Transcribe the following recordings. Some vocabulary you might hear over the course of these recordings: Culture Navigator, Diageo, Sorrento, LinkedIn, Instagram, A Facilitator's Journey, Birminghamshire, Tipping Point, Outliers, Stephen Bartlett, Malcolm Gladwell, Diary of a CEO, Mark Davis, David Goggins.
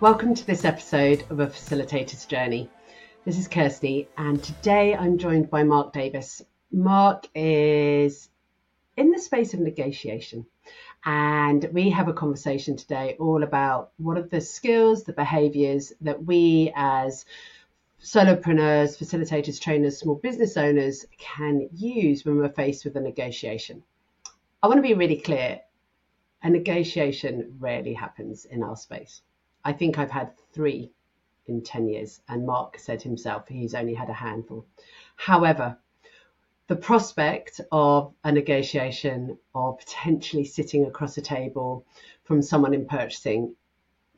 Welcome to this episode of A Facilitator's Journey. This is Kirsty, and today I'm joined by Mark Davis. Mark is in the space of negotiation, and we have a conversation today all about what are the skills, the behaviours that we as solopreneurs, facilitators, trainers, small business owners can use when we're faced with a negotiation. I want to be really clear, a negotiation rarely happens in our space. I think I've had three in 10 years, and Mark said himself he's only had a handful. However, the prospect of a negotiation or potentially sitting across a table from someone in purchasing,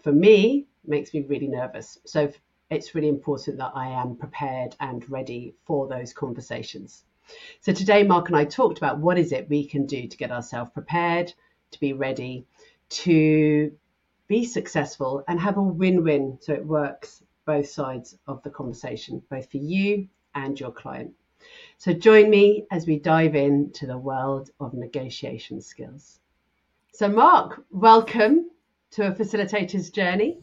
for me, makes me really nervous. So it's really important that I am prepared and ready for those conversations. So today, Mark and I talked about what is it we can do to get ourselves prepared, to be ready, to be successful and have a win-win so it works both sides of the conversation, both for you and your client. So join me as we dive into the world of negotiation skills. So Mark, welcome to A Facilitator's Journey.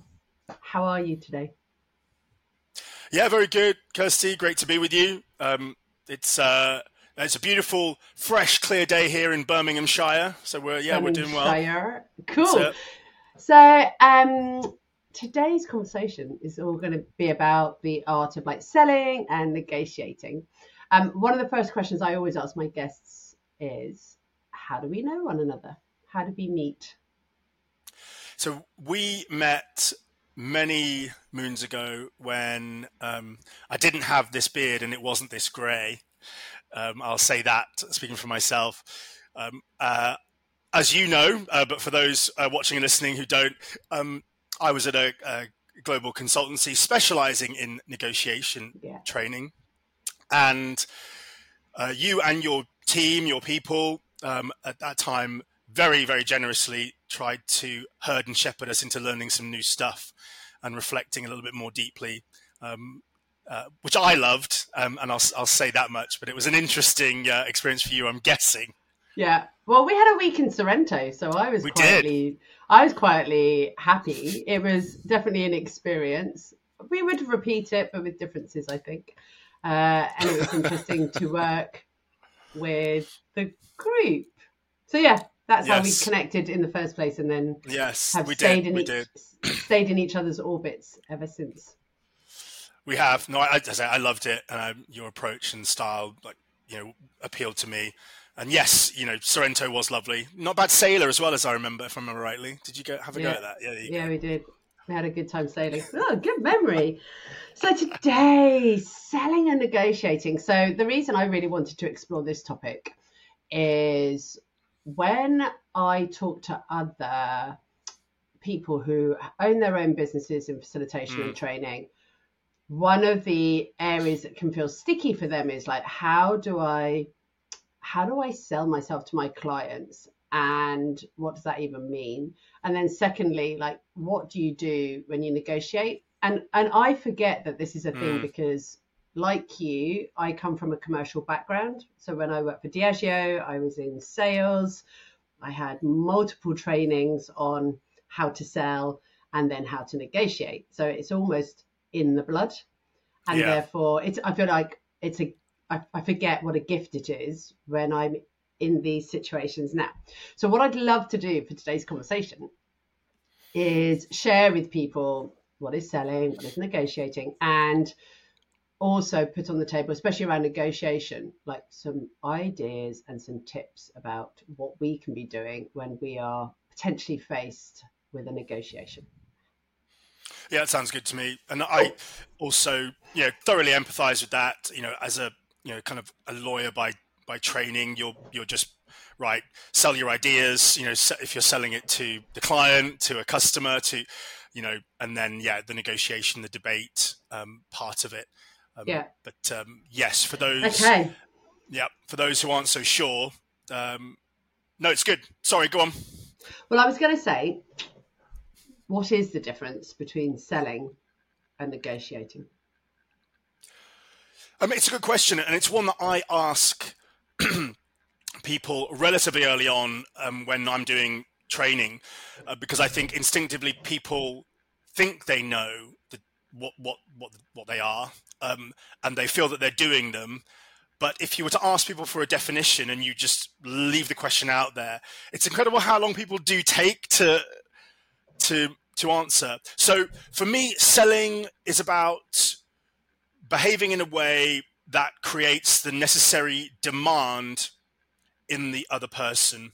How are you today? Yeah, very good, Kirsty. Great to be with you. It's a beautiful, fresh, clear day here in Birminghamshire. So we're doing well. Cool. So today's conversation is all going to be about the art of selling and negotiating. One of the first questions I always ask my guests is, how do we know one another? How do we meet? So we met many moons ago when I didn't have this beard and it wasn't this grey. I'll say that, speaking for myself. As you know, but for those watching and listening who don't, I was at a global consultancy specializing in negotiation training. And you and your team, your people, at that time, very, very generously tried to herd and shepherd us into learning some new stuff and reflecting a little bit more deeply, which I loved. And I'll say that much, but it was an interesting experience for you, I'm guessing. Yeah. Well, we had a week in Sorrento, so I was quietly happy. It was definitely an experience. We would repeat it, but with differences, I think. And it was interesting to work with the group. So yeah, that's how we connected in the first place, and then stayed in each other's orbits ever since. We have. No, I loved it, and your approach and style, appealed to me. And yes, Sorrento was lovely. Not bad sailor as well, as I remember, if I remember rightly. Did you have a go at that? Yeah, we did. We had a good time sailing. Oh, good memory. So today, selling and negotiating. So the reason I really wanted to explore this topic is when I talk to other people who own their own businesses in facilitation and training, one of the areas that can feel sticky for them is how do I sell myself to my clients, and what does that even mean? And then secondly, what do you do when you negotiate? And I forget that this is a thing because, like you, I come from a commercial background. So when I worked for Diageo, I was in sales. I had multiple trainings on how to sell and then how to negotiate. So it's almost in the blood. And therefore, I forget what a gift it is when I'm in these situations now. So what I'd love to do for today's conversation is share with people what is selling, what is negotiating, and also put on the table, especially around negotiation, some ideas and some tips about what we can be doing when we are potentially faced with a negotiation. Yeah, that sounds good to me. And I also, thoroughly empathize with that, as a, kind of a lawyer by training, you're just right. Sell your ideas, if you're selling it to the client, to a customer, to, and then the negotiation, the debate, part of it. But yes, for those, for those who aren't so sure, no, it's good. Sorry, go on. Well, I was going to say, what is the difference between selling and negotiating? It's a good question, and it's one that I ask people relatively early on when I'm doing training, because I think instinctively people think they know what they are, and they feel that they're doing them. But if you were to ask people for a definition and you just leave the question out there, it's incredible how long people do take to answer. So for me, selling is about behaving in a way that creates the necessary demand in the other person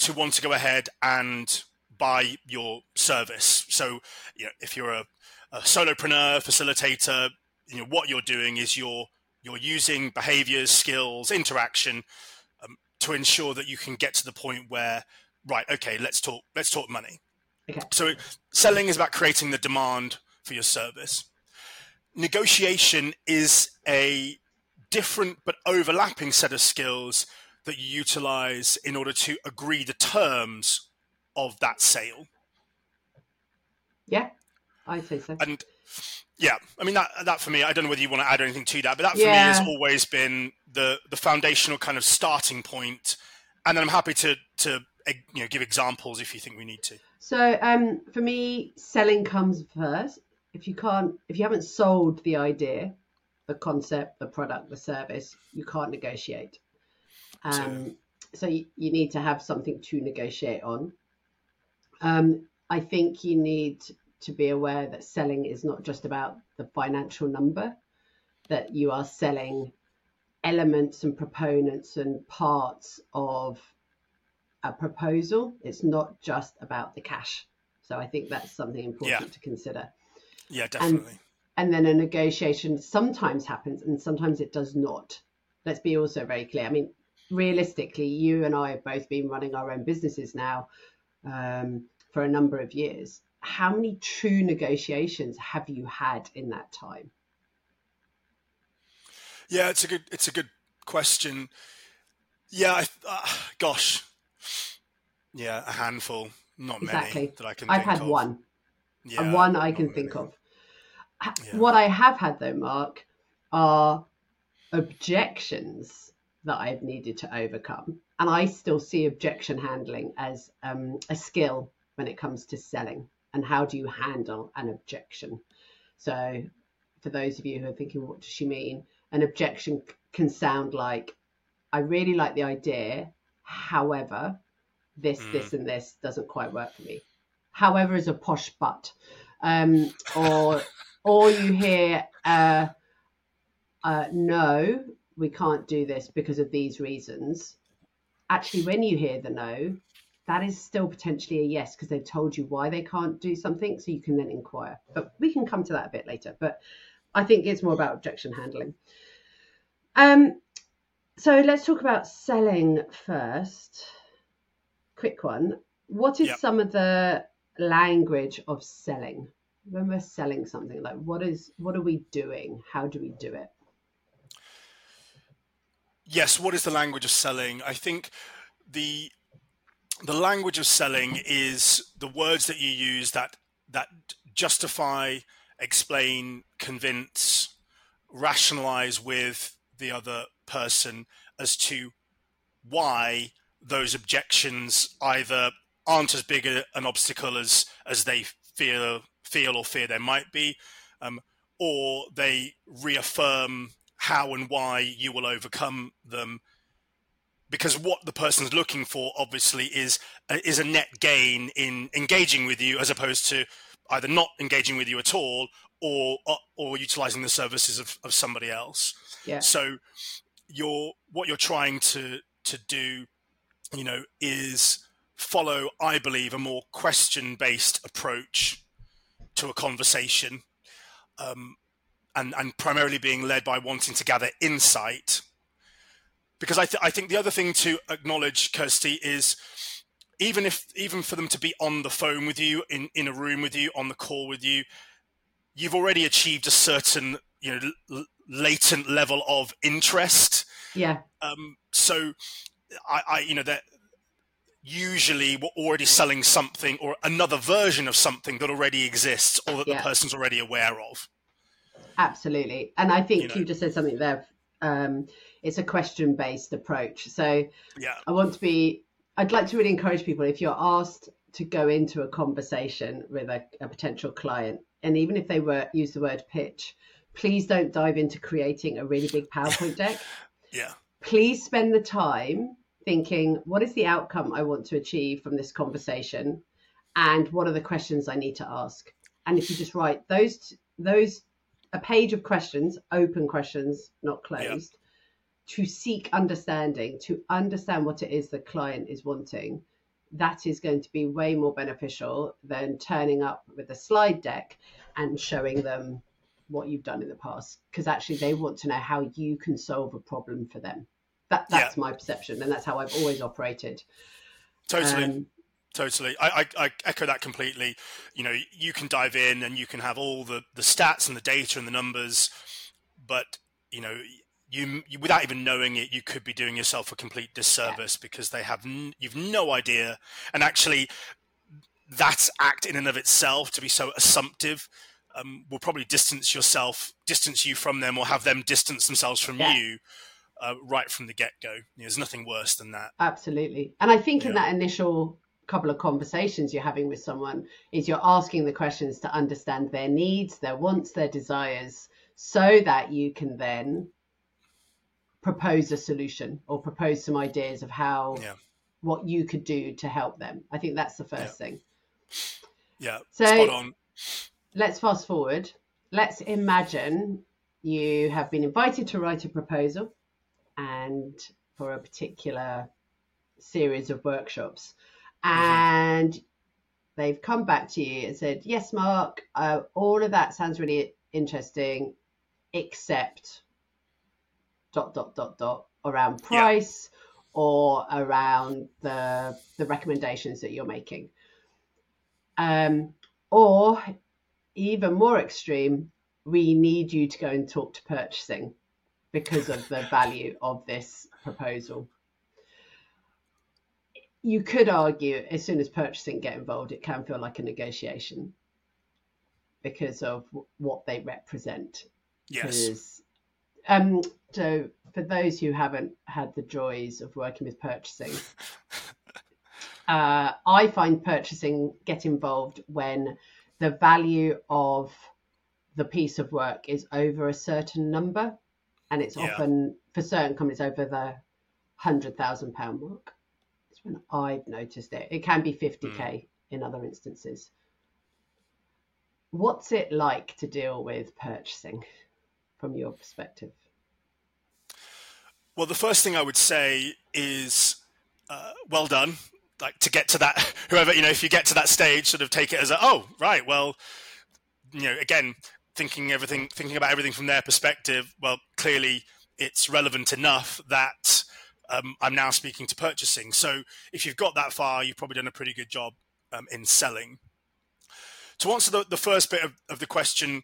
to want to go ahead and buy your service. So, you know, if you're a solopreneur, facilitator, you know, what you're doing is you're using behaviors, skills, interaction to ensure that you can get to the point where, right, okay, let's talk money. Okay. So selling is about creating the demand for your service. Negotiation is a different but overlapping set of skills that you utilize in order to agree the terms of that sale. Yeah, I'd say so. And yeah, I mean, that for me, I don't know whether you want to add anything to that, but that for me has always been the foundational kind of starting point. And then I'm happy to you know, give examples if you think we need to. So for me, selling comes first. If you haven't sold the idea, the concept, the product, the service, you can't negotiate. So you need to have something to negotiate on. I think you need to be aware that selling is not just about the financial number, that you are selling elements and proponents and parts of a proposal. It's not just about the cash. So I think that's something important to consider. Yeah, definitely. And then a negotiation sometimes happens and sometimes it does not. Let's be also very clear. I mean, realistically, you and I have both been running our own businesses now for a number of years. How many true negotiations have you had in that time? Yeah, it's a good question. Yeah, gosh. Yeah, a handful, not many that I can think of. I've had one. Yeah, and one I can think of. Yeah. What I have had though, Mark, are objections that I've needed to overcome. And I still see objection handling as a skill when it comes to selling. And how do you handle an objection? So for those of you who are thinking, what does she mean? An objection can sound like, I really like the idea. However, this and this doesn't quite work for me. However is a posh but, or you hear, no, we can't do this because of these reasons. Actually, when you hear the no, that is still potentially a yes, because they've told you why they can't do something, so you can then inquire. But we can come to that a bit later. But I think it's more about objection handling. So let's talk about selling first. Quick one. What is some of the language of selling when we're selling something? Like, what are we doing? How do we do it? Yes, what is the language of selling? I think the language of selling is the words that you use that justify, explain, convince, rationalize with the other person as to why those objections either aren't as big an obstacle as they feel or fear they might be, or they reaffirm how and why you will overcome them. Because what the person's looking for, obviously, is a net gain in engaging with you, as opposed to either not engaging with you at all or utilizing the services of somebody else. Yeah. So what you're trying to do, you know, is follow, I believe, a more question-based approach to a conversation, and primarily being led by wanting to gather insight. Because I think the other thing to acknowledge, Kirsty, is even for them to be on the phone with you, in a room with you, on the call with you, you've already achieved a certain, you know, latent level of interest. Yeah. So I you know, that usually we're already selling something or another version of something that already exists or that the person's already aware of. Absolutely. And I think you just said something there. It's a question-based approach. So I'd like to really encourage people, if you're asked to go into a conversation with a potential client. And even if they use the word pitch, please don't dive into creating a really big PowerPoint deck. Yeah. Please spend the time thinking, what is the outcome I want to achieve from this conversation? And what are the questions I need to ask? And if you just write those a page of questions, open questions, not closed, to seek understanding, to understand what it is the client is wanting, that is going to be way more beneficial than turning up with a slide deck and showing them what you've done in the past, because actually they want to know how you can solve a problem for them. That's my perception, and that's how I've always operated. Totally. Totally. I echo that completely. You know, you can dive in and you can have all the stats and the data and the numbers, but, you know, you without even knowing it, you could be doing yourself a complete disservice because they have you've no idea. And actually, that act in and of itself, to be so assumptive, will probably distance you from them, or have them distance themselves from you. Right from the get-go. You know, there's nothing worse than that. Absolutely. And I think in that initial couple of conversations you're having with someone is you're asking the questions to understand their needs, their wants, their desires, so that you can then propose a solution or propose some ideas of how what you could do to help them. I think that's the first thing. Yeah, so spot on. Let's fast forward. Let's imagine you have been invited to write a proposal and for a particular series of workshops. And they've come back to you and said, yes, Mark, all of that sounds really interesting, except ... around price or around the recommendations that you're making. Or even more extreme, we need you to go and talk to purchasing because of the value of this proposal. You could argue as soon as purchasing get involved, it can feel like a negotiation because of what they represent. Yes. So for those who haven't had the joys of working with purchasing, I find purchasing get involved when the value of the piece of work is over a certain number, and it's often for certain companies over the £100,000 mark. And I've noticed it. It can be 50k in other instances. What's it like to deal with purchasing from your perspective? Well, the first thing I would say is well done. Like, to get to that, whoever, you know, if you get to that stage, sort of take it as again, thinking about everything from their perspective. Well, clearly it's relevant enough that I'm now speaking to purchasing. So if you've got that far, you've probably done a pretty good job in selling. To answer the first bit of the question,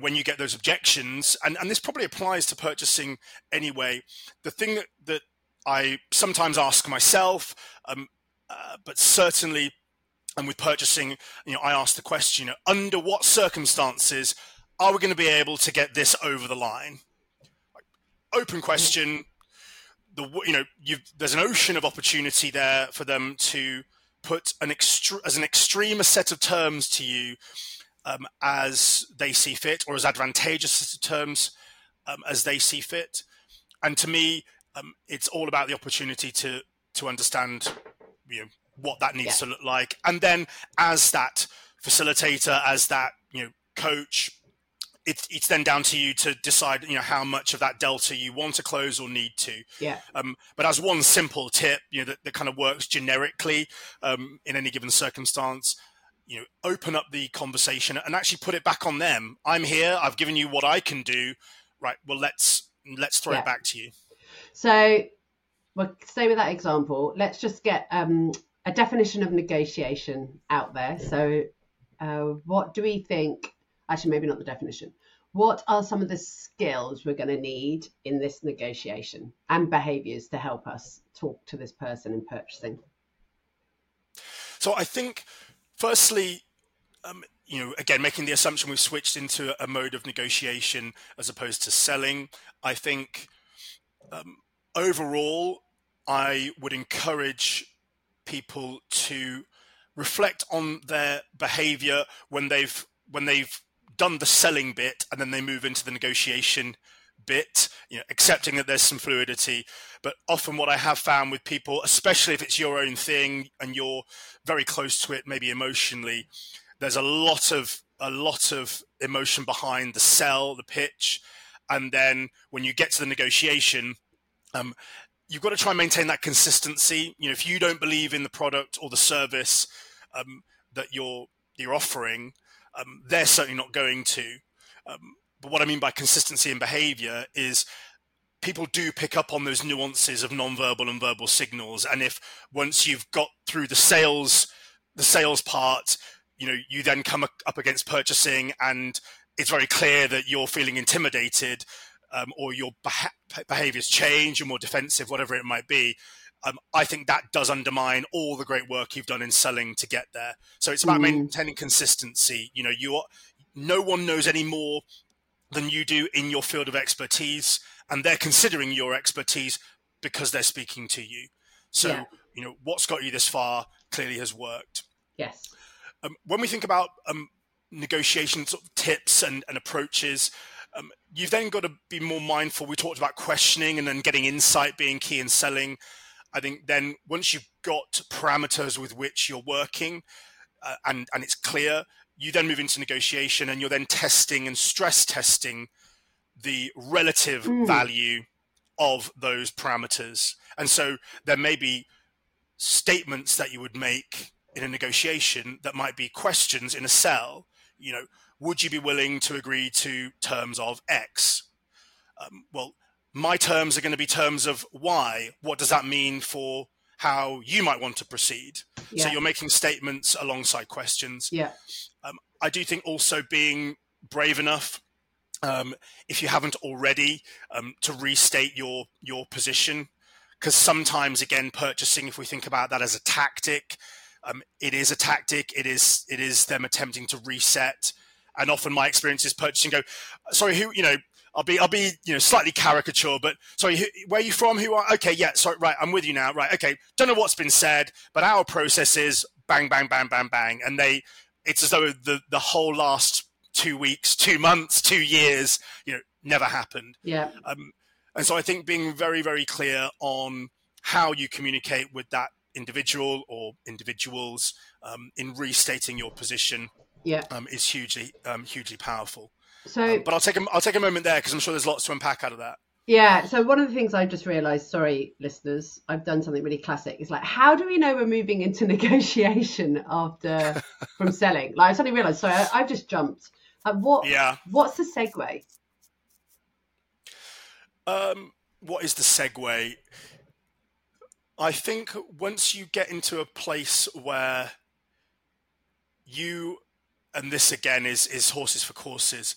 when you get those objections, and this probably applies to purchasing anyway, the thing that I sometimes ask myself, but certainly, and with purchasing, I ask the question, under what circumstances are we going to be able to get this over the line? Open question. There's an ocean of opportunity there for them to put as an extreme a set of terms to you as they see fit, or as advantageous a terms as they see fit. And to me, it's all about the opportunity to understand, what that needs to look like. And then, as that facilitator, as that coach, It's then down to you to decide, how much of that delta you want to close or need to. Yeah. But as one simple tip, that kind of works generically in any given circumstance, open up the conversation and actually put it back on them. I'm here. I've given you what I can do. Right. Well, let's throw it back to you. So, stay with that example. Let's just get a definition of negotiation out there. So, what do we think? Actually, maybe not the definition. What are some of the skills we're going to need in this negotiation and behaviors to help us talk to this person in purchasing? So I think, firstly, again, making the assumption we've switched into a mode of negotiation as opposed to selling, I think overall, I would encourage people to reflect on their behavior when they've done the selling bit, and then they move into the negotiation bit, you know, accepting that there's some fluidity. But often what I have found with people, especially if it's your own thing and you're very close to it, maybe emotionally, there's a lot of emotion behind the sell, the pitch. And then when you get to the negotiation, you've got to try and maintain that consistency. You know, if you don't believe in the product or the service that you're offering, they're certainly not going to. But what I mean by consistency in behavior is people do pick up on those nuances of nonverbal and verbal signals. And if once you've got through the sales part, you know, you then come up against purchasing, and it's very clear that you're feeling intimidated, or your behaviors change, you're more defensive, whatever it might be. I think that does undermine all the great work you've done in selling to get there. So it's about maintaining consistency. You know, no one knows any more than you do in your field of expertise, and they're considering your expertise because they're speaking to you. So, you know, what's got you this far clearly has worked. Yes. When we think about negotiation sort of tips and approaches, you've then got to be more mindful. We talked about questioning and then getting insight being key in selling. I think then once you've got parameters with which you're working and it's clear, you then move into negotiation, and you're then testing and stress testing the relative value of those parameters. And so there may be statements that you would make in a negotiation that might be questions in a sell. You know, would you be willing to agree to terms of X? Well, my terms are going to be terms of Y. What does that mean for how you might want to proceed? Yeah. So you're making statements alongside questions. Yeah. I do think also being brave enough, if you haven't already, to restate your position, because sometimes, again, purchasing, if we think about that as a tactic, it is a tactic. It is them attempting to reset. And often my experience is purchasing go, sorry, who, you know, I'll be, you know, slightly caricature, but sorry, where are you from? Who are, okay, yeah, sorry, right, I'm with you now, right, okay, don't know what's been said, but our process is bang, bang, bang, bang, bang, and it's as though the whole last 2 weeks, 2 months, 2 years, you know, never happened. Yeah. And so I think being very, very clear on how you communicate with that individual or individuals in restating your position is hugely, hugely powerful. So, but I'll take a moment there, because I'm sure there's lots to unpack out of that. Yeah. So one of the things I just realized, sorry, listeners, I've done something really classic. It's like, how do we know we're moving into negotiation after from selling? Like, I suddenly realized, sorry, I've just jumped. Like, what's the segue? What is the segue? I think once you get into a place where you, and this again is horses for courses,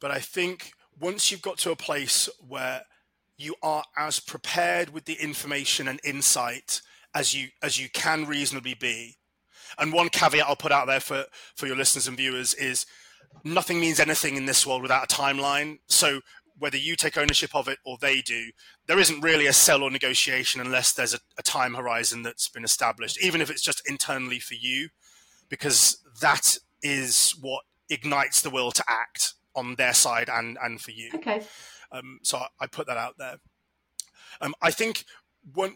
but I think once you've got to a place where you are as prepared with the information and insight as you can reasonably be. And one caveat I'll put out there for your listeners and viewers is nothing means anything in this world without a timeline. So whether you take ownership of it or they do, there isn't really a sell or negotiation unless there's a time horizon that's been established, even if it's just internally for you, because that is what ignites the will to act on their side and for you. Okay. So I put that out there. I think when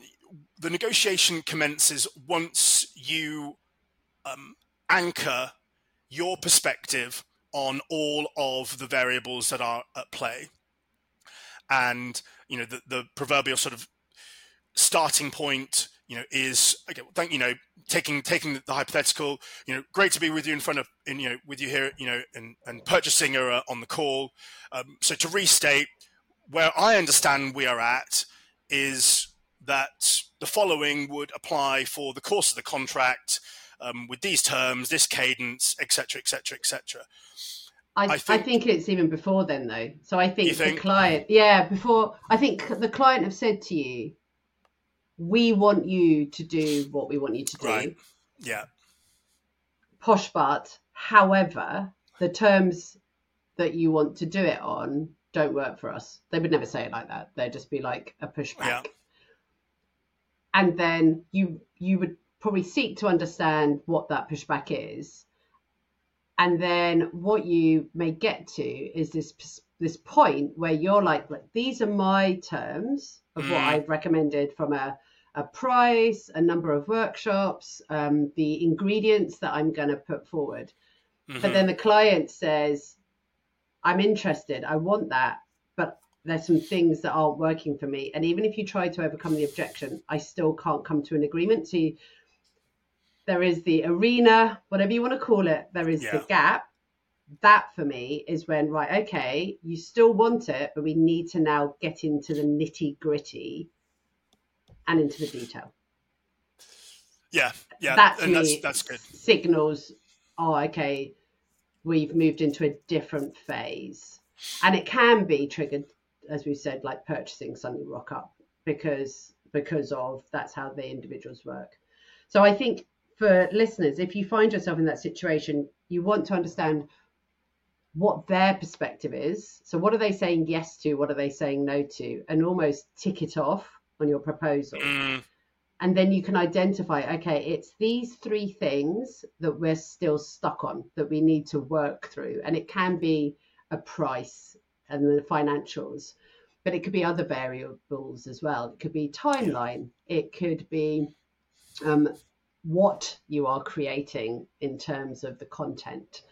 the negotiation commences, once you anchor your perspective on all of the variables that are at play. And, you know, the proverbial sort of starting point, you know, is, okay, thank, you know, taking the hypothetical, you know, great to be with you with you here, you know, and purchasing are on the call. So to restate, where I understand we are at is that the following would apply for the course of the contract, with these terms, this cadence, et cetera, et cetera, et cetera. I think it's even before then, though. So I think the client, I think the client have said to you, we want you to do what we want you to do. Right. Yeah. Posh, but however, the terms that you want to do it on don't work for us. They would never say it like that. They'd just be like a pushback. Yeah. And then you would probably seek to understand what that pushback is. And then what you may get to is this point where you're like, these are my terms of what I've recommended from a price, a number of workshops, the ingredients that I'm going to put forward. Mm-hmm. But then the client says, I'm interested, I want that, but there's some things that aren't working for me. And even if you try to overcome the objection, I still can't come to an agreement. So there is the arena, whatever you want to call it, there is the gap. That for me is when, right, okay, you still want it, but we need to now get into the nitty gritty and into the detail. Yeah. That to me that's good. Signals, oh, okay, we've moved into a different phase. And it can be triggered, as we said, like purchasing suddenly rock up because of that's how the individuals work. So I think for listeners, if you find yourself in that situation, you want to understand what their perspective is. So what are they saying yes to? What are they saying no to? And almost tick it off on your proposal. And then you can identify, okay, it's these three things that we're still stuck on that we need to work through. And it can be a price and the financials, but it could be other variables as well. It could be timeline. It could be what you are creating in terms of the content.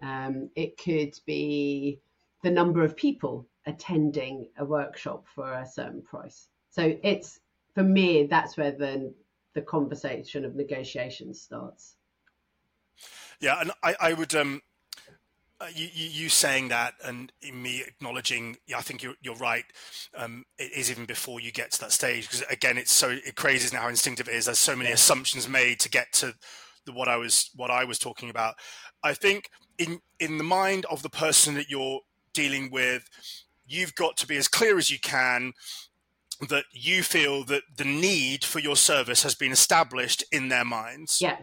It could be the number of people attending a workshop for a certain price. So it's, for me, that's where the conversation of negotiation starts. Yeah, and I would, you saying that and me acknowledging, I think you're right. It is even before you get to that stage, because again, it's crazy isn't it, how instinctive it is. There's so many assumptions made to get to what I was talking about. I think in the mind of the person that you're dealing with, you've got to be as clear as you can that you feel that the need for your service has been established in their minds. Yeah.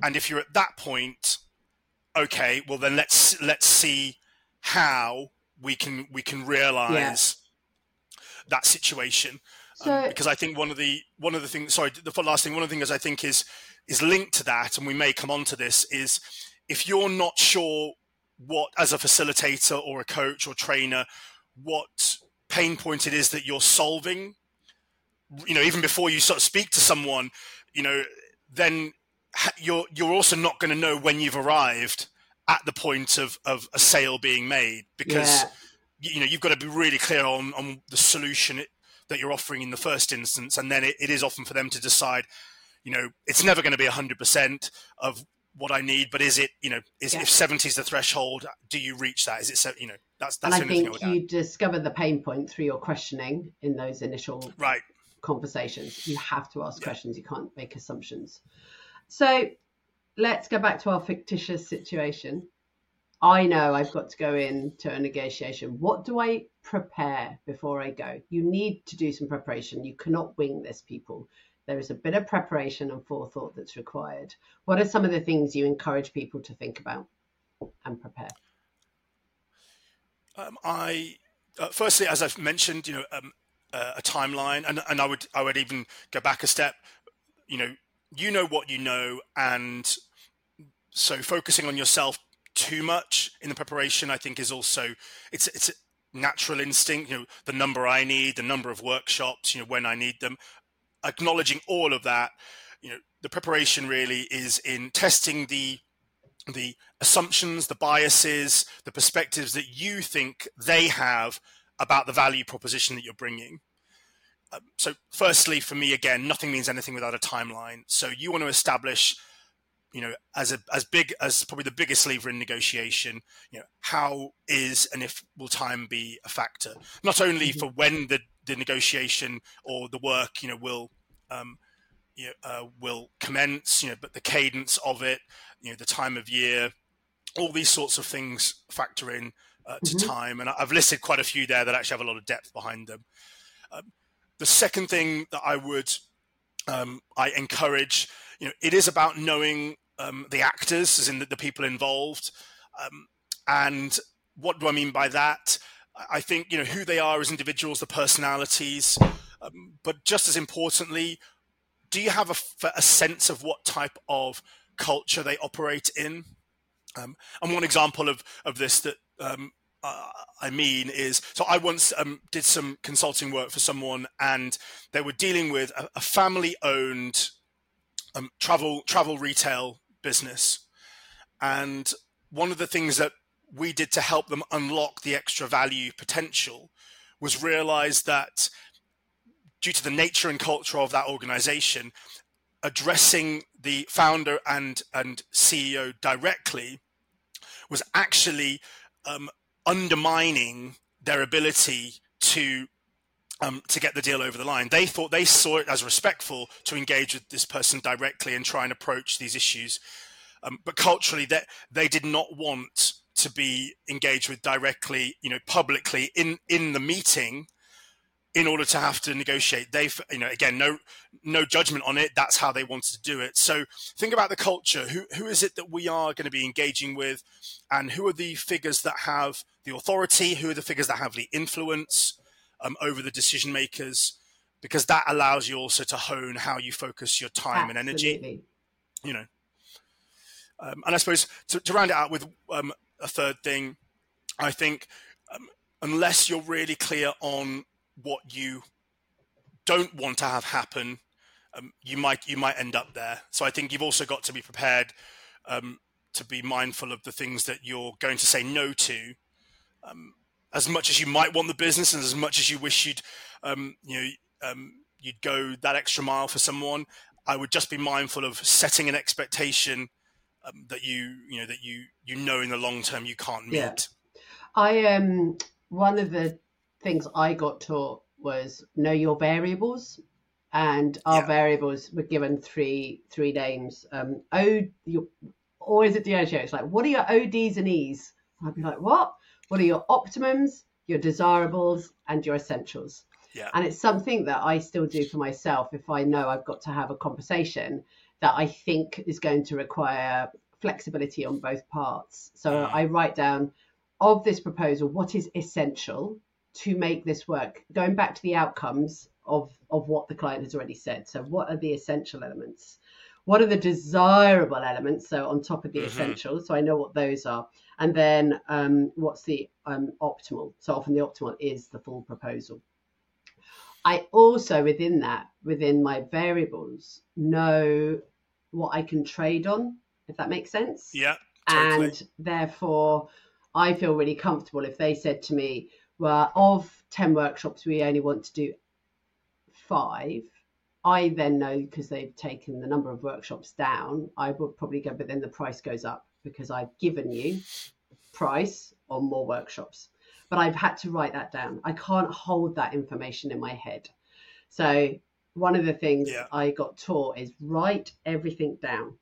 And if you're at that point, okay, well then let's see how we can realize that situation. So, because I think one of the things I think is linked to that, and we may come on to this, is if you're not sure what, as a facilitator or a coach or trainer, what pain point it is that you're solving, even before you sort of speak to someone, then you're also not going to know when you've arrived at the point of a sale being made, because you've got to be really clear on the solution that you're offering in the first instance, and then it is often for them to decide. It's never going to be 100% of what I need, but is it? If 70 is the threshold, do you reach that? Is it? That's. And I think you discover the pain point through your questioning in those initial conversations. You have to ask questions. You can't make assumptions. So let's go back to our fictitious situation. I know I've got to go into a negotiation. What do I prepare before I go? You need to do some preparation. You cannot wing this, people. There is a bit of preparation and forethought that's required. What are some of the things you encourage people to think about and prepare? Firstly, as I've mentioned, a timeline, and I would even go back a step. What you know, and so focusing on yourself too much in the preparation, I think, is also it's a natural instinct. The number I need, the number of workshops, when I need them. Acknowledging all of that, the preparation really is in testing the assumptions, the biases, the perspectives that you think they have about the value proposition that you're bringing. So firstly, for me, again, nothing means anything without a timeline. So you want to establish, as probably the biggest lever in negotiation, how is and if will time be a factor, not only for when the negotiation or the work, will commence, but the cadence of it, the time of year, all these sorts of things factor in to time. And I've listed quite a few there that actually have a lot of depth behind them. The second thing that I would, I encourage, it is about knowing the actors, as in the people involved. And what do I mean by that? I think, who they are as individuals, the personalities, but just as importantly, do you have a sense of what type of culture they operate in? And one example of this that I mean is, so I once did some consulting work for someone, and they were dealing with a family-owned travel retail business. And one of the things that we did to help them unlock the extra value potential was realize that due to the nature and culture of that organization, addressing the founder and CEO directly was actually undermining their ability to get the deal over the line. They thought they saw it as respectful to engage with this person directly and try and approach these issues. But culturally, they did not want to be engaged with directly, publicly in the meeting, in order to have to negotiate. They've, again, no judgment on it. That's how they wanted to do it. So think about the culture. Who is it that we are going to be engaging with? And who are the figures that have the authority? Who are the figures that have the influence over the decision makers? Because that allows you also to hone how you focus your time and energy, And I suppose to round it out with a third thing, I think unless you're really clear on what you don't want to have happen, you might end up there. So I think you've also got to be prepared to be mindful of the things that you're going to say no to. As much as you might want the business, and as much as you wish you'd go that extra mile for someone, I would just be mindful of setting an expectation that you know in the long term you can't meet. Yeah. I one of the things I got taught was know your variables, and our variables were given three names. Always at Diageo, it's like, what are your ODs and Es? And I'd be like, what? What are your optimums, your desirables, and your essentials? Yeah. And it's something that I still do for myself if I know I've got to have a conversation that I think is going to require flexibility on both parts. So I write down, of this proposal, what is essential to make this work, going back to the outcomes of what the client has already said. So what are the essential elements? What are the desirable elements? So on top of the essential, so I know what those are. And then what's the optimal? So often the optimal is the full proposal. I also, within my variables, know what I can trade on, if that makes sense. Yeah, totally. And therefore, I feel really comfortable if they said to me, well, of 10 workshops, we only want to do 5. I then know, because they've taken the number of workshops down, I would probably go, but then the price goes up because I've given you price on more workshops. But I've had to write that down. I can't hold that information in my head. So one of the things I got taught is write everything down.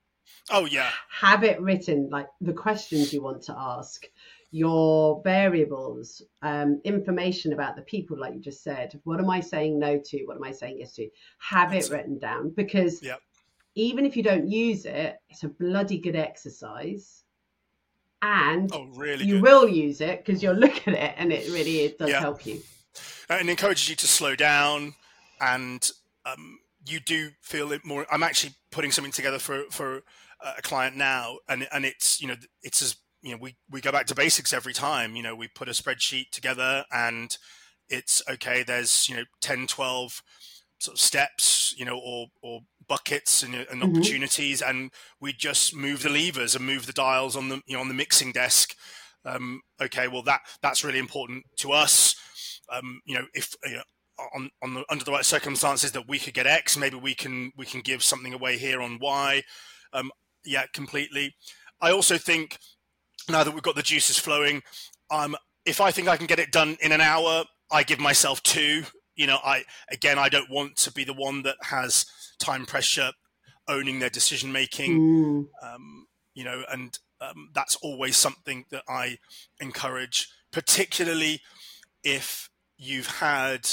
Oh, yeah. Have it written, like the questions you want to ask, your variables, information about the people, like you just said. What am I saying no to? What am I saying yes to? Have it written down, because even if you don't use it, it's a bloody good exercise. And will use it because you'll look at it, and it really does help you. And encourages you to slow down, and you do feel it more. I'm actually putting something together for a client now, and it's as we go back to basics every time. We put a spreadsheet together, and it's okay. There's 10, 12 sort of steps, or buckets and opportunities, and we just move the levers and move the dials on the on the mixing desk. Okay, well that's really important to us. If under the right circumstances that we could get X, maybe we can give something away here on Y. Completely. I also think now that we've got the juices flowing, if I think I can get it done in an hour, I give myself 2. I don't want to be the one that has time pressure owning their decision making. That's always something that I encourage, particularly if you've had,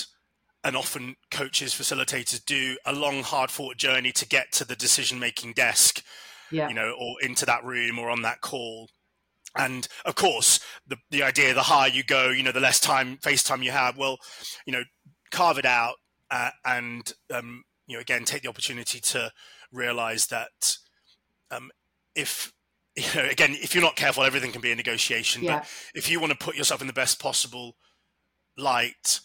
and often coaches, facilitators do, a long hard fought journey to get to the decision making desk, or into that room or on that call. And of course, the idea, the higher you go, the less face time you have. Well, carve it out and you know, again, take the opportunity to realize that if, you know, again, if you're not careful, everything can be a negotiation. Yeah. But if you want to put yourself in the best possible light,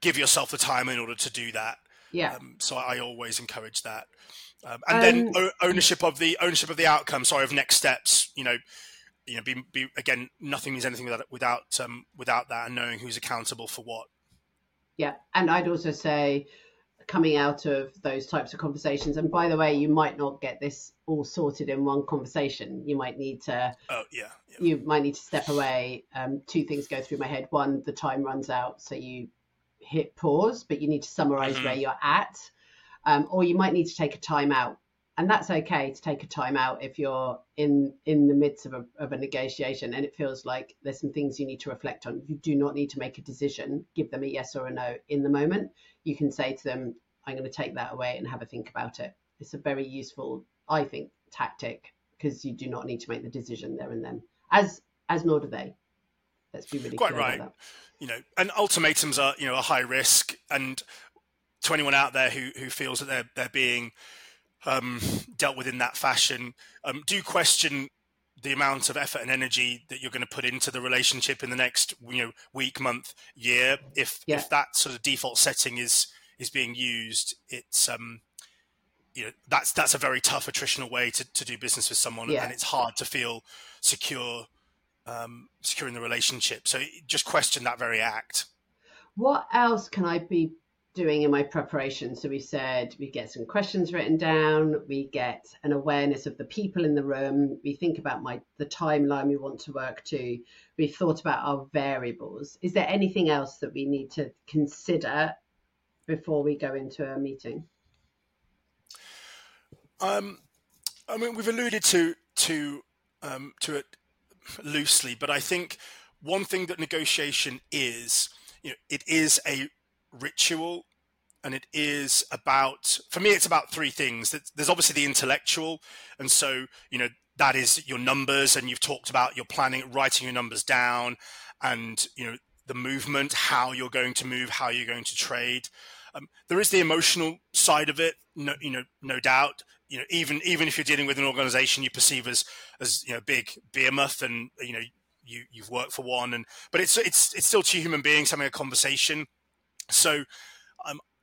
give yourself the time in order to do that. Yeah. So I always encourage that. And then ownership of the outcome, of next steps, you know, be again, nothing means anything without that, and knowing who's accountable for what. Yeah. And I'd also say, coming out of those types of conversations, and by the way, you might not get this all sorted in one conversation. You might need to you might need to step away. Two things go through my head. One, the time runs out, so you hit pause, but you need to summarize where you're at. Or you might need to take a time out, and that's okay to take a time out if you're in the midst of a negotiation and it feels like there's some things you need to reflect on. You do not need to make a decision. Give them a yes or a no in the moment. You can say to them, I'm going to take that away and have a think about it. It's a very useful, I think, tactic, because you do not need to make the decision there and then, as nor do they. Let's be really quite right. You know, and ultimatums are, you know, a high risk, and to anyone out there who feels that they're being dealt with in that fashion, do question the amount of effort and energy that you're going to put into the relationship in the next, you know, week, month, year. If that sort of default setting is being used, it's you know, that's a very tough attritional way to do business with someone, and it's hard to feel secure securing the relationship. So just question that very act. What else can I be doing in my preparation? So we said we get some questions written down, we get an awareness of the people in the room, we think about the timeline we want to work to, we've thought about our variables. Is there anything else that we need to consider before we go into a meeting? I mean, we've alluded to it loosely, but I think one thing that negotiation is, you know, it is a ritual, and it is about, for me, it's about three things. That there's obviously the intellectual, and so, you know, that is your numbers, and you've talked about your planning, writing your numbers down, and, you know, the movement, how you're going to move, how you're going to trade. There is the emotional side of it, no doubt. You know, even if you're dealing with an organization you perceive as you know, big behemoth, and you know, you've worked for one, and but it's still two human beings having a conversation. So,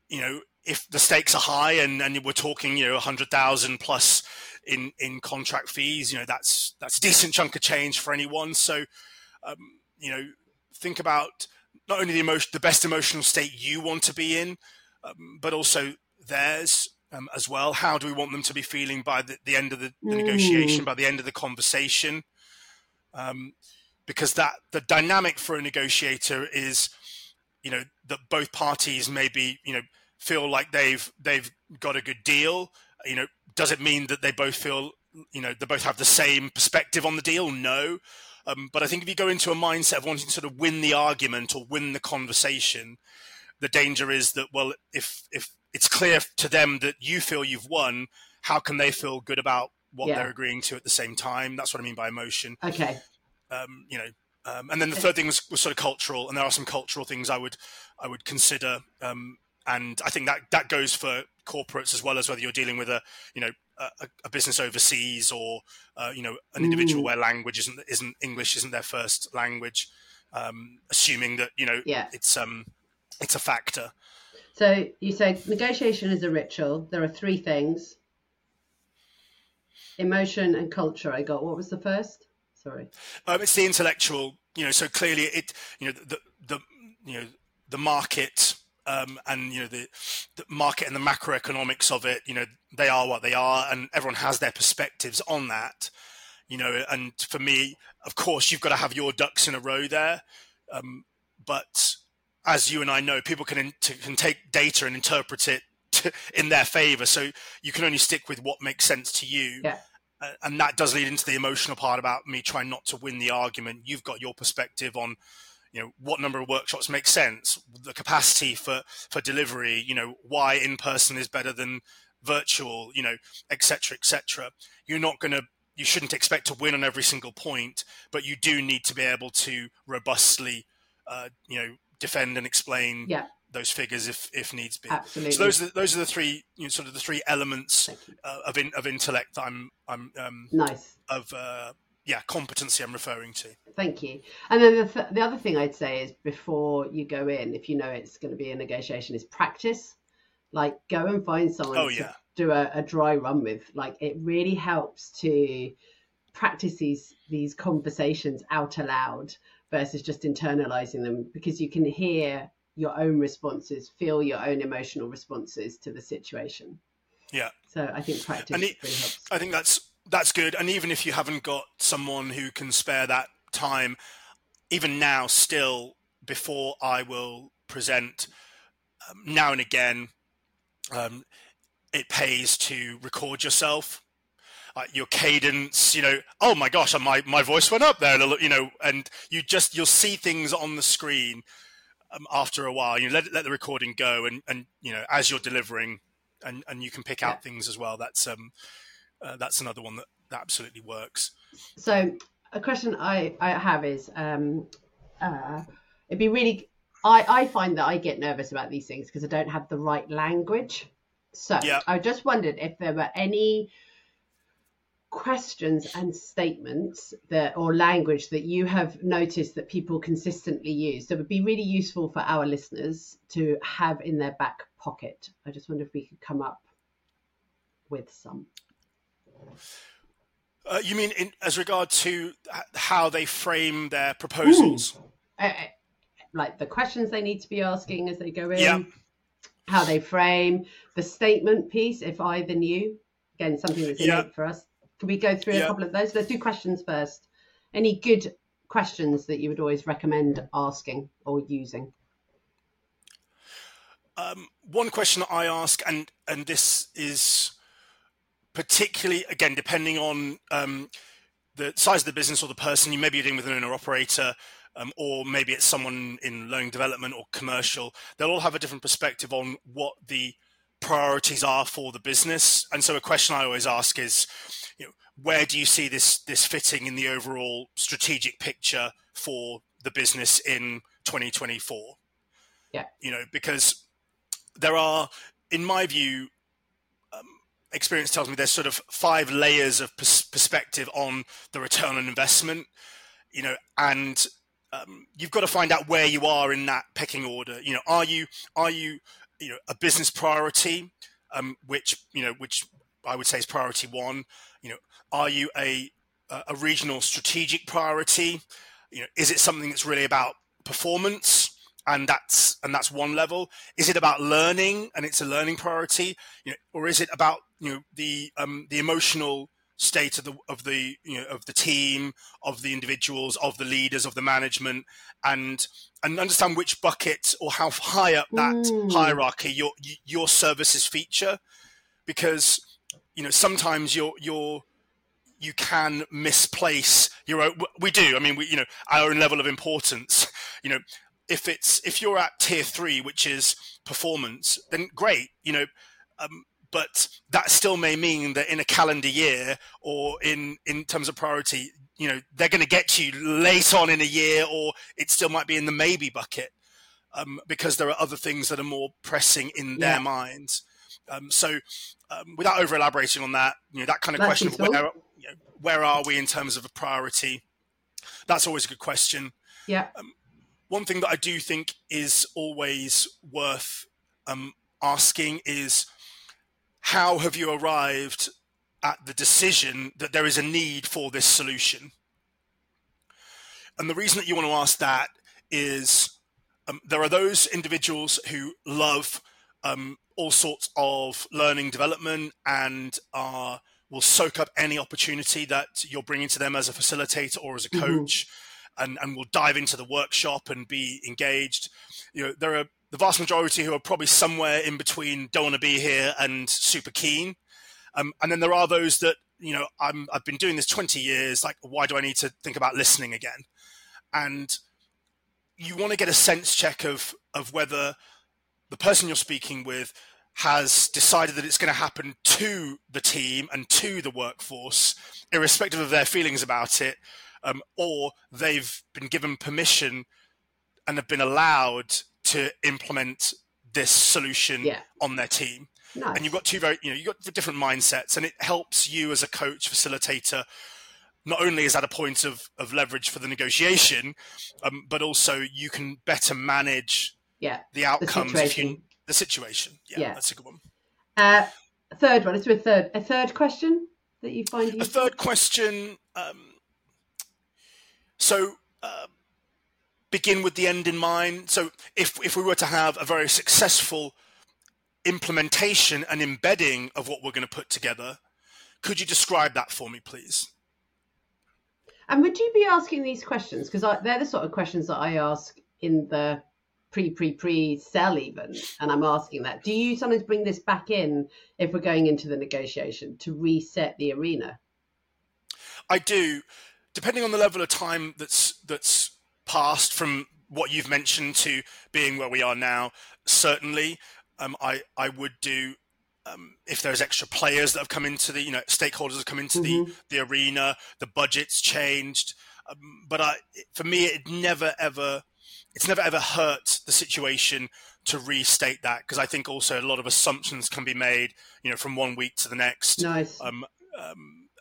you know, if the stakes are high and we're talking, you know, 100,000 plus in contract fees, you know, that's a decent chunk of change for anyone. So, you know, think about not only the best emotional state you want to be in, but also theirs as well. How do we want them to be feeling by the end of the negotiation, by the end of the conversation? Because the dynamic for a negotiator is, you know, that both parties maybe, you know, feel like they've got a good deal. You know, does it mean that they both feel, you know, they both have the same perspective on the deal? No. But I think if you go into a mindset of wanting to sort of win the argument or win the conversation, the danger is that, well, if it's clear to them that you feel you've won, how can they feel good about what they're agreeing to at the same time? That's what I mean by emotion. Okay. You know, and then the third thing was sort of cultural, and there are some cultural things I would consider, and I think that goes for corporates as well, as whether you're dealing with a business overseas or you know, an individual where language isn't English isn't their first language, assuming that, you know, it's a factor. So you say negotiation is a ritual. There are three things: emotion and culture. I got, what was the first? Sorry. It's the intellectual, you know, so clearly it, you know, the you know, the market, and, you know, the market and the macroeconomics of it, you know, they are what they are, and everyone has their perspectives on that, you know, and for me, of course, you've got to have your ducks in a row there. But as you and I know, people can take data and interpret it in their favor. So you can only stick with what makes sense to you. Yeah. And that does lead into the emotional part about me trying not to win the argument. You've got your perspective on, you know, what number of workshops make sense, the capacity for delivery, you know, why in-person is better than virtual, you know, et cetera, et cetera. You shouldn't expect to win on every single point, but you do need to be able to robustly, you know, defend and explain those figures if needs be. Absolutely. So those are the three, sort of the three elements of intellect that I'm nice of competency I'm referring to. Thank you. And then the other thing I'd say is, before you go in, if you know it's going to be a negotiation, is practice. Like, go and find someone to do a dry run with. Like, it really helps to practice these conversations out aloud versus just internalizing them, because you can hear your own responses, feel your own emotional responses to the situation. Yeah. So I think practice really helps. I think that's good. And even if you haven't got someone who can spare that time, even now, still, before I will present, now and again, it pays to record yourself, your cadence, oh my gosh, my voice went up there, and you'll see things on the screen after a while. You let the recording go and as you're delivering and you can pick out things as well. That's another one that absolutely works. So a question I have is, it'd be really, I find that I get nervous about these things because I don't have the right language. So I just wondered if there were any questions and statements or language that you have noticed that people consistently use that would be really useful for our listeners to have in their back pocket. I just wonder if we could come up with some. You mean as regard to how they frame their proposals? Like the questions they need to be asking as they go in, how they frame the statement piece, if either knew. Again, something that's innate for us. Can we go through a couple of those? Let's do questions first. Any good questions that you would always recommend asking or using? One question that I ask, and this is particularly, again, depending on the size of the business or the person, you may be dealing with an owner-operator, or maybe it's someone in loan development or commercial. They'll all have a different perspective on what the priorities are for the business. And so a question I always ask is, where do you see this fitting in the overall strategic picture for the business in 2024? Yeah. Because there are, in my view, experience tells me there's sort of 5 layers of perspective on the return on investment, and you've got to find out where you are in that pecking order. Are you a business priority, which I would say is priority 1. Are you a regional strategic priority? Is it something that's really about performance? And that's one level. Is it about learning, and it's a learning priority, or is it about the emotional state of the team, of the individuals, of the leaders, of the management, and understand which bucket or how high up that hierarchy your services feature, because sometimes you can misplace your own. We do. I mean, we our own level of importance. If you're at tier 3, which is performance, then great, but that still may mean that in a calendar year or in terms of priority, they're going to get to you late on in a year, or it still might be in the maybe bucket, because there are other things that are more pressing in their minds. So without over elaborating on that, that kind of question of where are we in terms of a priority, that's always a good question. Yeah. One thing that I do think is always worth asking is, how have you arrived at the decision that there is a need for this solution? And the reason that you want to ask that is, there are those individuals who love all sorts of learning development and will soak up any opportunity that you're bringing to them as a facilitator or as a coach. Mm-hmm. And will dive into the workshop and be engaged. There are the vast majority who are probably somewhere in between don't want to be here and super keen. And then there are those that, I've been doing this 20 years, like, why do I need to think about listening again? And you want to get a sense check of whether the person you're speaking with has decided that it's going to happen to the team and to the workforce, irrespective of their feelings about it, or they've been given permission and have been allowed to implement this solution on their team. Nice. And you've got you've got different mindsets, and it helps you as a coach, facilitator, not only is that a point of leverage for the negotiation, but also you can better manage the outcomes, the situation. Yeah, that's a good one. Third one, is there a third question that you find useful? A third question, begin with the end in mind. So if we were to have a very successful implementation and embedding of what we're going to put together, could you describe that for me, please? And would you be asking these questions? Because they're the sort of questions that I ask in the pre-sell even, and I'm asking that. Do you sometimes bring this back in if we're going into the negotiation to reset the arena? I do, depending on the level of time that's passed from what you've mentioned to being where we are now. Certainly, I would do, if there's extra players that have come into the, stakeholders have come into the arena, the budget's changed. It's never ever hurt the situation to restate that, because I think also a lot of assumptions can be made, from one week to the next. Nice.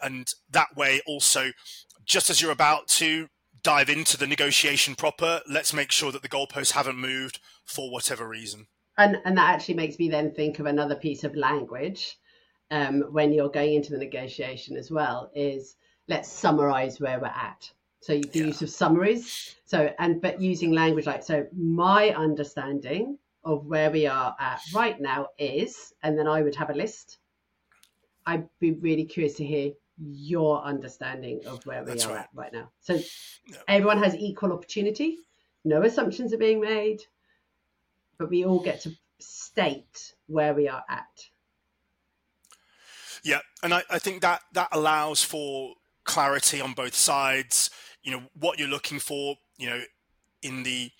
And that way also, just as you're about to dive into the negotiation proper, let's make sure that the goalposts haven't moved for whatever reason. And that actually makes me then think of another piece of language when you're going into the negotiation as well, is let's summarize where we're at. So the use of summaries, but using language like, so my understanding of where we are at right now is, and then I would have a list. I'd be really curious to hear your understanding of where we are at right now. So everyone has equal opportunity, no assumptions are being made, but we all get to state where we are at. Yeah, and I think that allows for clarity on both sides. What you're looking for, in the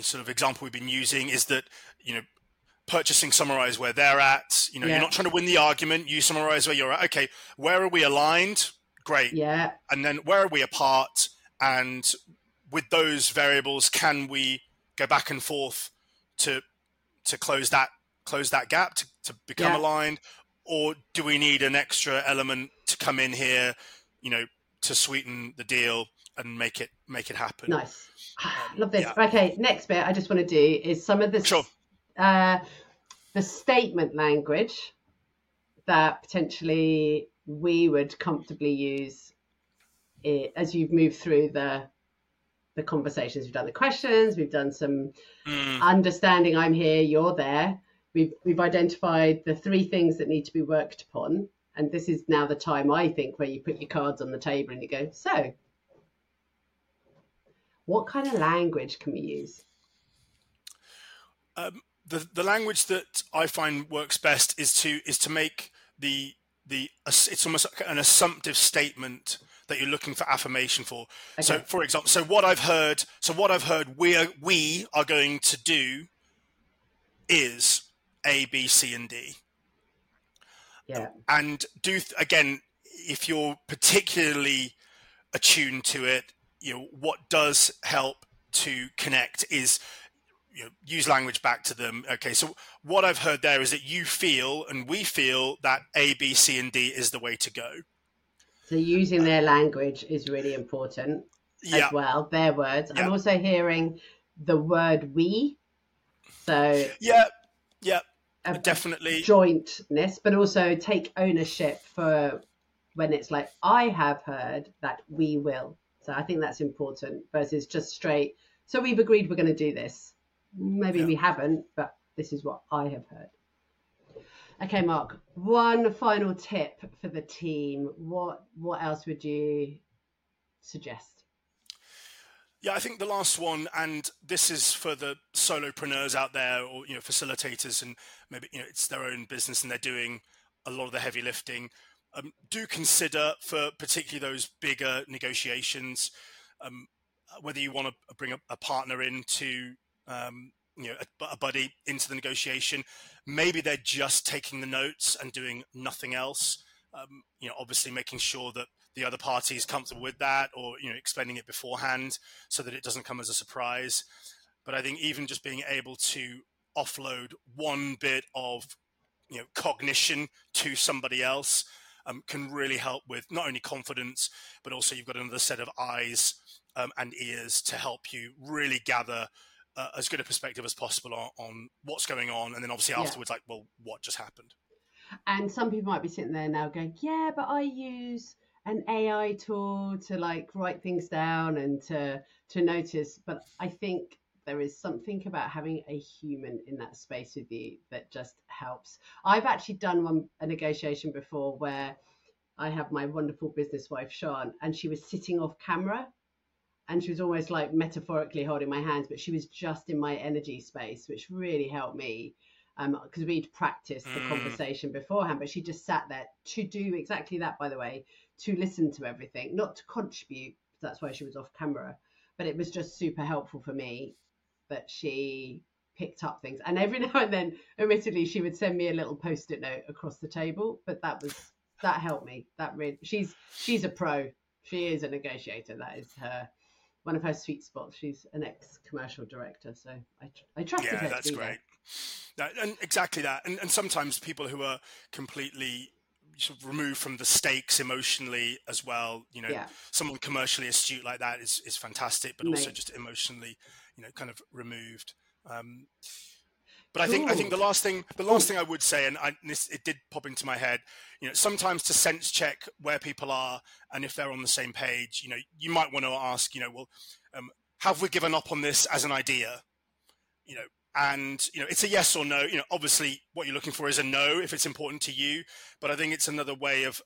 sort of example we've been using is that, purchasing summarize where they're at, you're not trying to win the argument. You summarize where you're at. Okay. Where are we aligned? Great. Yeah. And then where are we apart? And with those variables, can we go back and forth to close that gap to become aligned? Or do we need an extra element to come in here, to sweeten the deal and make it happen? Nice. Love this. Yeah. Okay, next bit I just want to do is some of this, the statement language that potentially we would comfortably use as you've moved through the conversations. We've done the questions, we've done some understanding, I'm here, you're there. We've identified the three things that need to be worked upon. And this is now the time, I think, where you put your cards on the table and you go, so what kind of language can we use? The language that I find works best is to make the it's almost like an assumptive statement that you're looking for affirmation for. Okay. So for example, so what I've heard we are going to do is A, B, C, and D. Yeah. And again, if you're particularly attuned to it, what does help to connect is, use language back to them. Okay, so what I've heard there is that you feel and we feel that A, B, C, and D is the way to go. So using their language is really important as well, their words. Yeah. I'm also hearing the word we. So definitely jointness, but also take ownership for when it's like, I have heard that we will. So I think that's important versus just straight. So we've agreed we're going to do this. Maybe we haven't, but this is what I have heard. Okay, Mark, one final tip for the team. What else would you suggest? Yeah, I think the last one, and this is for the solopreneurs out there, or facilitators, and maybe it's their own business and they're doing a lot of the heavy lifting. Do consider, for particularly those bigger negotiations, whether you want to bring a partner into a buddy into the negotiation. Maybe they're just taking the notes and doing nothing else. Obviously making sure that the other party is comfortable with that, or explaining it beforehand so that it doesn't come as a surprise. But I think even just being able to offload one bit of, you know, cognition to somebody else can really help with not only confidence, but also you've got another set of eyes and ears to help you really gather as good a perspective as possible on what's going on. And then obviously afterwards, like, well, what just happened? And some people might be sitting there now going, yeah, but I use an AI tool to like write things down and to notice. But I think there is something about having a human in that space with you that just helps. I've actually done a negotiation before where I have my wonderful business wife, Sian, and she was sitting off camera and she was almost like metaphorically holding my hands, but she was just in my energy space, which really helped me. Because we'd practiced the conversation beforehand, but she just sat there to do exactly that, by the way, to listen to everything, not to contribute. That's why she was off camera. But it was just super helpful for me that she picked up things. And every now and then, admittedly, she would send me a little post-it note across the table. But that helped me. That really, she's a pro. She is a negotiator. That is her one of her sweet spots. She's an ex-commercial director, so I trusted her. Yeah, that's great. That, and exactly that. And sometimes people who are completely sort of removed from the stakes emotionally as well, you know, someone commercially astute like that is fantastic, but also just emotionally, you know, kind of removed. But I think the last thing I would say, and it did pop into my head, you know, sometimes to sense check where people are and if they're on the same page, you know, you might want to ask, you know, well, have we given up on this as an idea? You know, and, you know, it's a yes or no. You know, obviously what you're looking for is a no if it's important to you, but I think it's another way of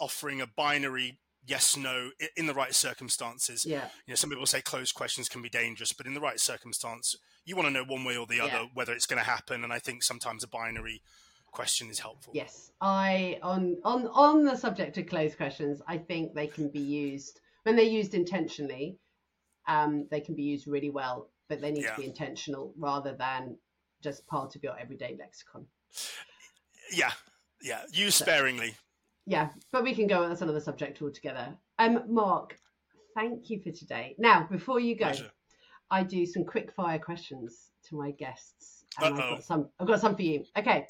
offering a binary yes, no in the right circumstances. Yeah. You know, some people say closed questions can be dangerous, but in the right circumstance, you want to know one way or the other whether it's going to happen. And I think sometimes a binary question is helpful. Yes. On the subject of closed questions, I think they can be used, when they're used intentionally, they can be used really well. But they need to be intentional rather than just part of your everyday lexicon. Yeah, yeah. Use sparingly. Yeah, but we can go on. That's another subject altogether. Mark, thank you for today. Now, before you go, pleasure. I do some quick fire questions to my guests. And I've got some for you. Okay.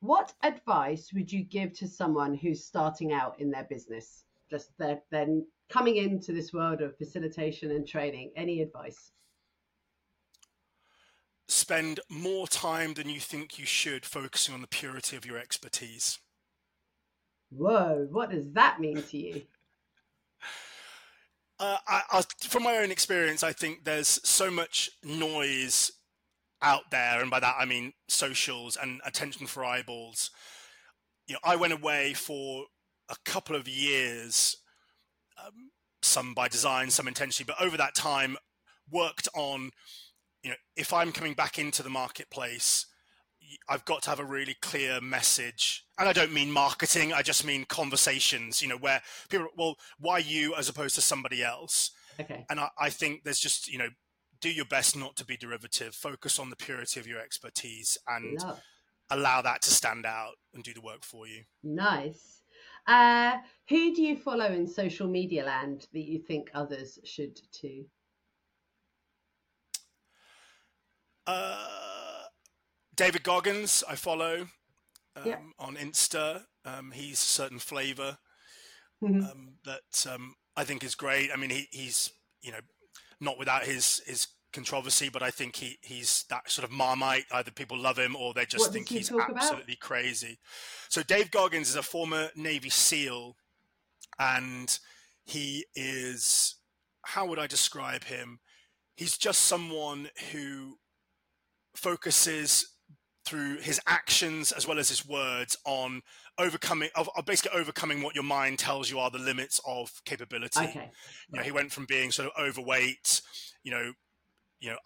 What advice would you give to someone who's starting out in their business? Just their coming into this world of facilitation and training, any advice? Spend more time than you think you should focusing on the purity of your expertise. Whoa, what does that mean to you? From my own experience, I think there's so much noise out there, and by that I mean socials and attention for eyeballs. You know, I went away for a couple of years, some by design, some intentionally, but over that time worked on, you know, if I'm coming back into the marketplace, I've got to have a really clear message. And I don't mean marketing, I just mean conversations, you know, where people, well, why you as opposed to somebody else? Okay. And I think there's just, you know, do your best not to be derivative, focus on the purity of your expertise and allow that to stand out and do the work for you. Nice. Who do you follow in social media land that you think others should too? David Goggins, I follow on Insta. He's a certain flavour that I think is great. I mean, he's, you know, not without his controversy, but I think he's that sort of Marmite. Either people love him or they just think he's absolutely crazy. So Dave Goggins is a former Navy SEAL, and he is, how would I describe him? He's just someone who focuses through his actions as well as his words on overcoming what your mind tells you are the limits of capability. Okay. You know, he went from being sort of overweight, you know,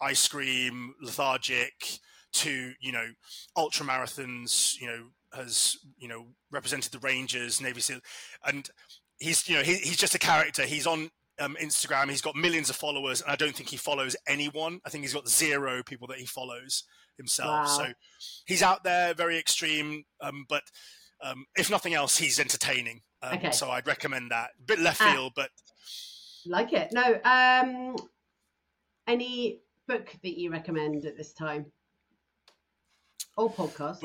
ice cream, lethargic, to, you know, ultra marathons, you know, has, you know, represented the Rangers, Navy SEAL. And he's, you know, he's just a character. He's on Instagram. He's got millions of followers. And I don't think he follows anyone. I think he's got 0 people that he follows himself. Wow. So he's out there, very extreme. But if nothing else, he's entertaining. So I'd recommend that. A bit left field, but. Like it. No. Any book that you recommend at this time? Or podcast?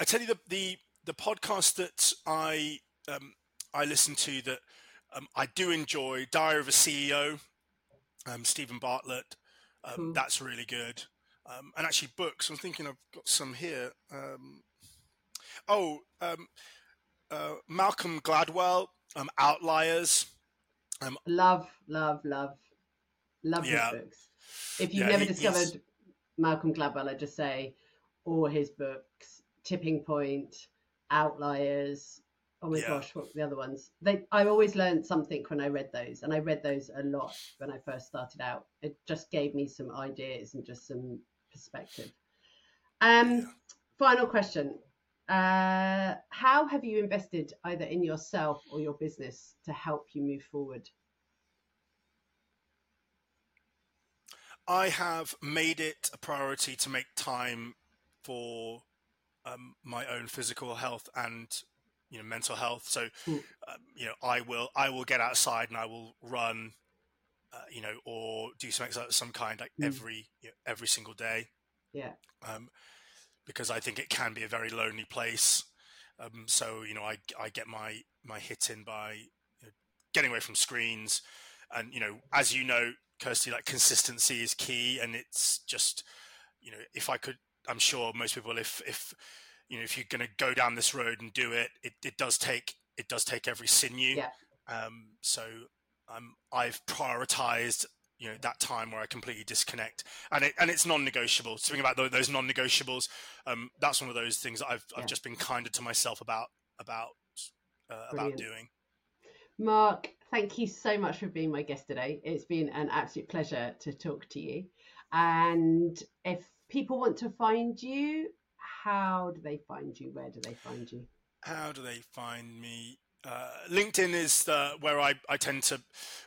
I tell you the podcast that I listen to that I do enjoy, Diary of a CEO, Stephen Bartlett. That's really good. And actually books, I'm thinking I've got some here. Malcolm Gladwell, Outliers. Love his books. If you've never discovered Malcolm Gladwell, I'd just say all his books, Tipping Point, Outliers. Oh my gosh, what were the other ones? I always learned something when I read those, and I read those a lot when I first started out. It just gave me some ideas and just some perspective. Final question. How have you invested either in yourself or your business to help you move forward? I have made it a priority to make time for my own physical health and mental health. So, I will get outside and I will run, or do some exercise of some kind, like every single day. Yeah. Because I think it can be a very lonely place. So, I get my hit in by getting away from screens, and, as you know, Kirsty, like consistency is key. And it's just, if I could, I'm sure most people, if you're going to go down this road and do it, it does take every sinew. Yeah. So I've prioritized, that time where I completely disconnect, and it's non-negotiable. Speaking about those non-negotiables, that's one of those things that I've just been kinder to myself about doing. Mark, thank you so much for being my guest today. It's been an absolute pleasure to talk to you. And if people want to find you, how do they find you? Where do they find you? How do they find me? LinkedIn is where I tend to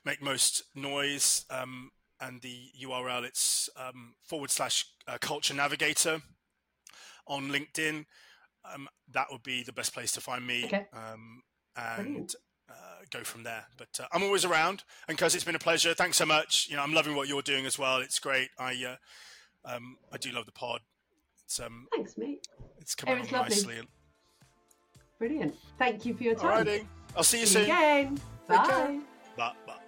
make most noise. And the URL, it's / Culture Navigator on LinkedIn. That would be the best place to find me. Okay. And go from there. But I'm always around. And Kirsty, it's been a pleasure. Thanks so much. I'm loving what you're doing as well. It's great. I do love the pod. Thanks, mate. It's come out nicely. Brilliant. Thank you for your time. Alrighty. I'll see you soon. Again. Bye. Bye.